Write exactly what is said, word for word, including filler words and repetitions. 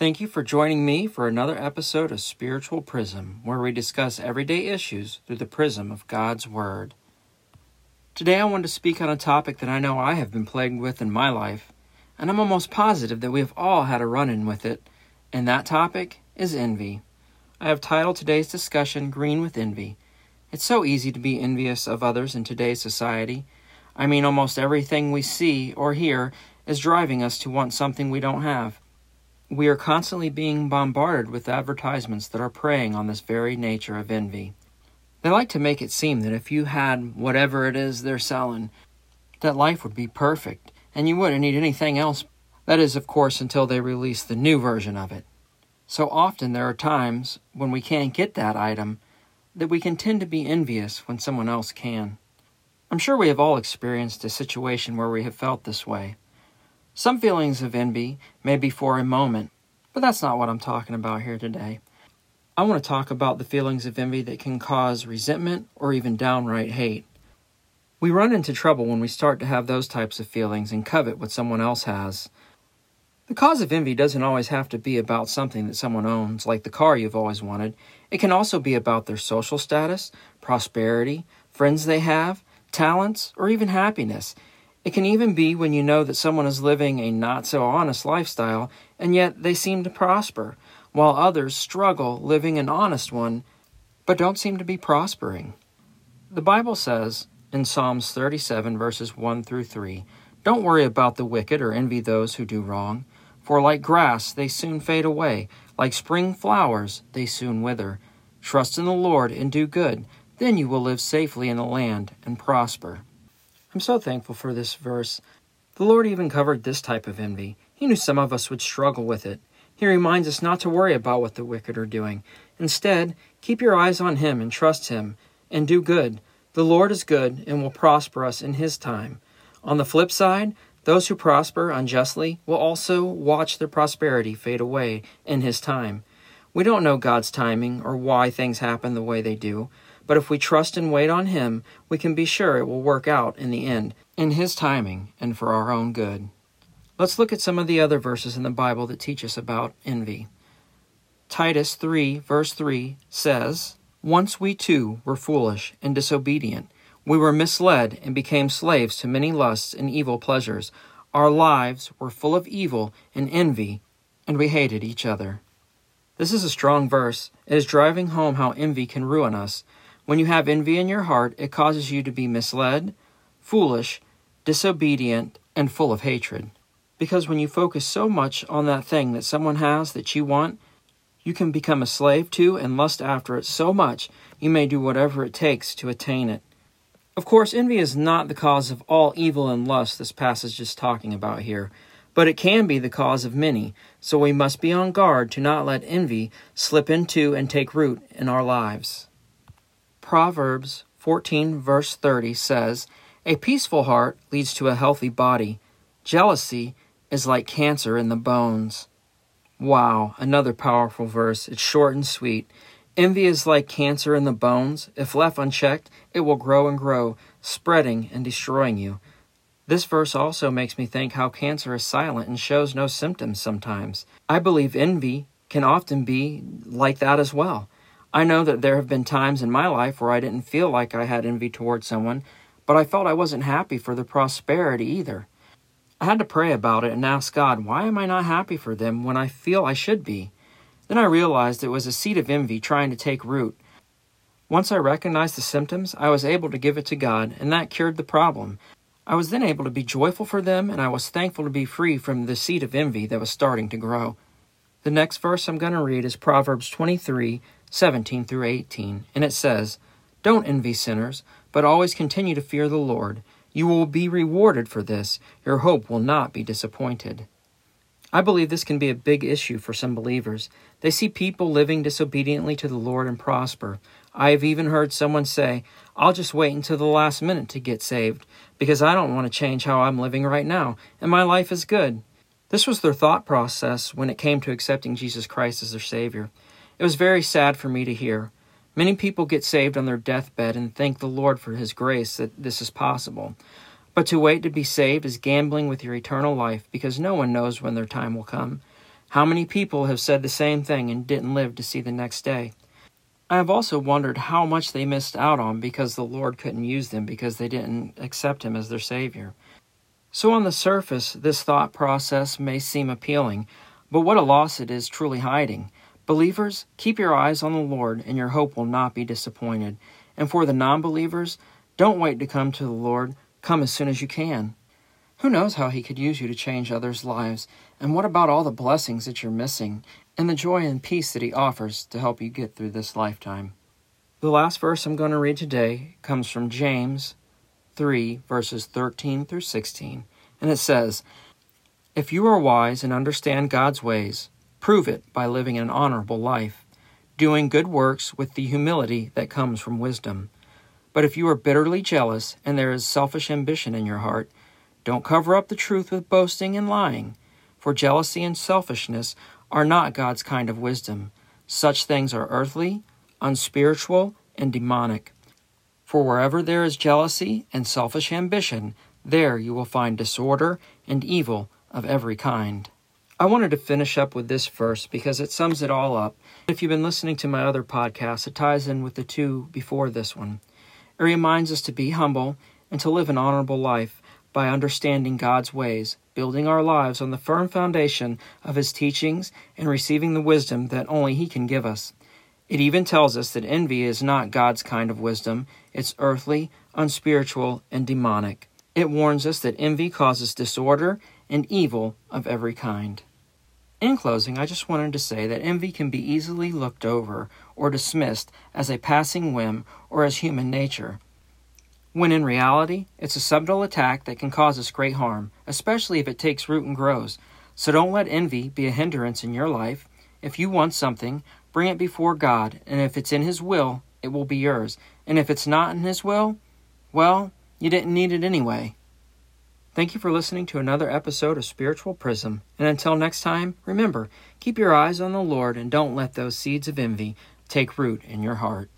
Thank you for joining me for another episode of Spiritual Prism, where we discuss everyday issues through the prism of God's Word. Today I wanted to speak on a topic that I know I have been plagued with in my life, and I'm almost positive that we have all had a run-in with it, and that topic is envy. I have titled today's discussion, Green with Envy. It's so easy to be envious of others in today's society. I mean, almost everything we see or hear is driving us to want something we don't have. We are constantly being bombarded with advertisements that are preying on this very nature of envy. They like to make it seem that if you had whatever it is they're selling, that life would be perfect, and you wouldn't need anything else. That is, of course, until they release the new version of it. So often there are times when we can't get that item that we can tend to be envious when someone else can. I'm sure we have all experienced a situation where we have felt this way. Some feelings of envy may be for a moment, but that's not what I'm talking about here today. I want to talk about the feelings of envy that can cause resentment or even downright hate. We run into trouble when we start to have those types of feelings and covet what someone else has. The cause of envy doesn't always have to be about something that someone owns, like the car you've always wanted. It can also be about their social status, prosperity, friends they have, talents, or even happiness. It can even be when you know that someone is living a not-so-honest lifestyle, and yet they seem to prosper, while others struggle living an honest one, but don't seem to be prospering. The Bible says in Psalms thirty-seven, verses one through three, "Don't worry about the wicked or envy those who do wrong, for like grass they soon fade away, like spring flowers they soon wither. Trust in the Lord and do good, then you will live safely in the land and prosper." I'm so thankful for this verse. The Lord even covered this type of envy. He knew some of us would struggle with it. He reminds us not to worry about what the wicked are doing. Instead, keep your eyes on Him and trust Him, and do good. The Lord is good and will prosper us in His time. On the flip side, those who prosper unjustly will also watch their prosperity fade away in His time. We don't know God's timing or why things happen the way they do, but if we trust and wait on Him, we can be sure it will work out in the end, in His timing and for our own good. Let's look at some of the other verses in the Bible that teach us about envy. Titus three, verse three says, "Once we too were foolish and disobedient. We were misled and became slaves to many lusts and evil pleasures. Our lives were full of evil and envy, and we hated each other." This is a strong verse. It is driving home how envy can ruin us. When you have envy in your heart, it causes you to be misled, foolish, disobedient, and full of hatred. Because when you focus so much on that thing that someone has that you want, you can become a slave to and lust after it so much you may do whatever it takes to attain it. Of course, envy is not the cause of all evil and lust this passage is talking about here, but it can be the cause of many, so we must be on guard to not let envy slip into and take root in our lives. Proverbs fourteen, verse thirty says, "A peaceful heart leads to a healthy body. Jealousy is like cancer in the bones." Wow, another powerful verse. It's short and sweet. Envy is like cancer in the bones. If left unchecked, it will grow and grow, spreading and destroying you. This verse also makes me think how cancer is silent and shows no symptoms sometimes. I believe envy can often be like that as well. I know that there have been times in my life where I didn't feel like I had envy towards someone, but I felt I wasn't happy for their prosperity either. I had to pray about it and ask God, why am I not happy for them when I feel I should be? Then I realized it was a seed of envy trying to take root. Once I recognized the symptoms, I was able to give it to God, and that cured the problem. I was then able to be joyful for them, and I was thankful to be free from the seed of envy that was starting to grow. The next verse I'm going to read is Proverbs twenty-three, seventeen through eighteen, and it says, "Don't envy sinners, but always continue to fear the Lord. You will be rewarded for this. Your hope will not be disappointed." I believe this can be a big issue for some believers. They see people living disobediently to the Lord and prosper. I have even heard someone say, "I'll just wait until the last minute to get saved because I don't want to change how I'm living right now, and my life is good." This was their thought process when it came to accepting Jesus Christ as their Savior. It was very sad for me to hear. Many people get saved on their deathbed and thank the Lord for His grace that this is possible. But to wait to be saved is gambling with your eternal life because no one knows when their time will come. How many people have said the same thing and didn't live to see the next day? I have also wondered how much they missed out on because the Lord couldn't use them because they didn't accept Him as their Savior. So on the surface, this thought process may seem appealing, but what a loss it is truly hiding. Believers, keep your eyes on the Lord, and your hope will not be disappointed. And for the non-believers, don't wait to come to the Lord. Come as soon as you can. Who knows how He could use you to change others' lives? And what about all the blessings that you're missing, and the joy and peace that He offers to help you get through this lifetime? The last verse I'm going to read today comes from James three, verses thirteen through sixteen, and it says, "If you are wise and understand God's ways, prove it by living an honorable life, doing good works with the humility that comes from wisdom. But if you are bitterly jealous and there is selfish ambition in your heart, don't cover up the truth with boasting and lying, for jealousy and selfishness are not God's kind of wisdom. Such things are earthly, unspiritual, and demonic. For wherever there is jealousy and selfish ambition, there you will find disorder and evil of every kind." I wanted to finish up with this verse because it sums it all up. If you've been listening to my other podcasts, it ties in with the two before this one. It reminds us to be humble and to live an honorable life by understanding God's ways, building our lives on the firm foundation of His teachings, and receiving the wisdom that only He can give us. It even tells us that envy is not God's kind of wisdom. It's earthly, unspiritual, and demonic. It warns us that envy causes disorder and evil of every kind. In closing, I just wanted to say that envy can be easily looked over or dismissed as a passing whim or as human nature, when in reality, it's a subtle attack that can cause us great harm, especially if it takes root and grows. So don't let envy be a hindrance in your life. If you want something, bring it before God, and if it's in His will, it will be yours. And if it's not in His will, well, you didn't need it anyway. Thank you for listening to another episode of Spiritual Prism. And until next time, remember, keep your eyes on the Lord and don't let those seeds of envy take root in your heart.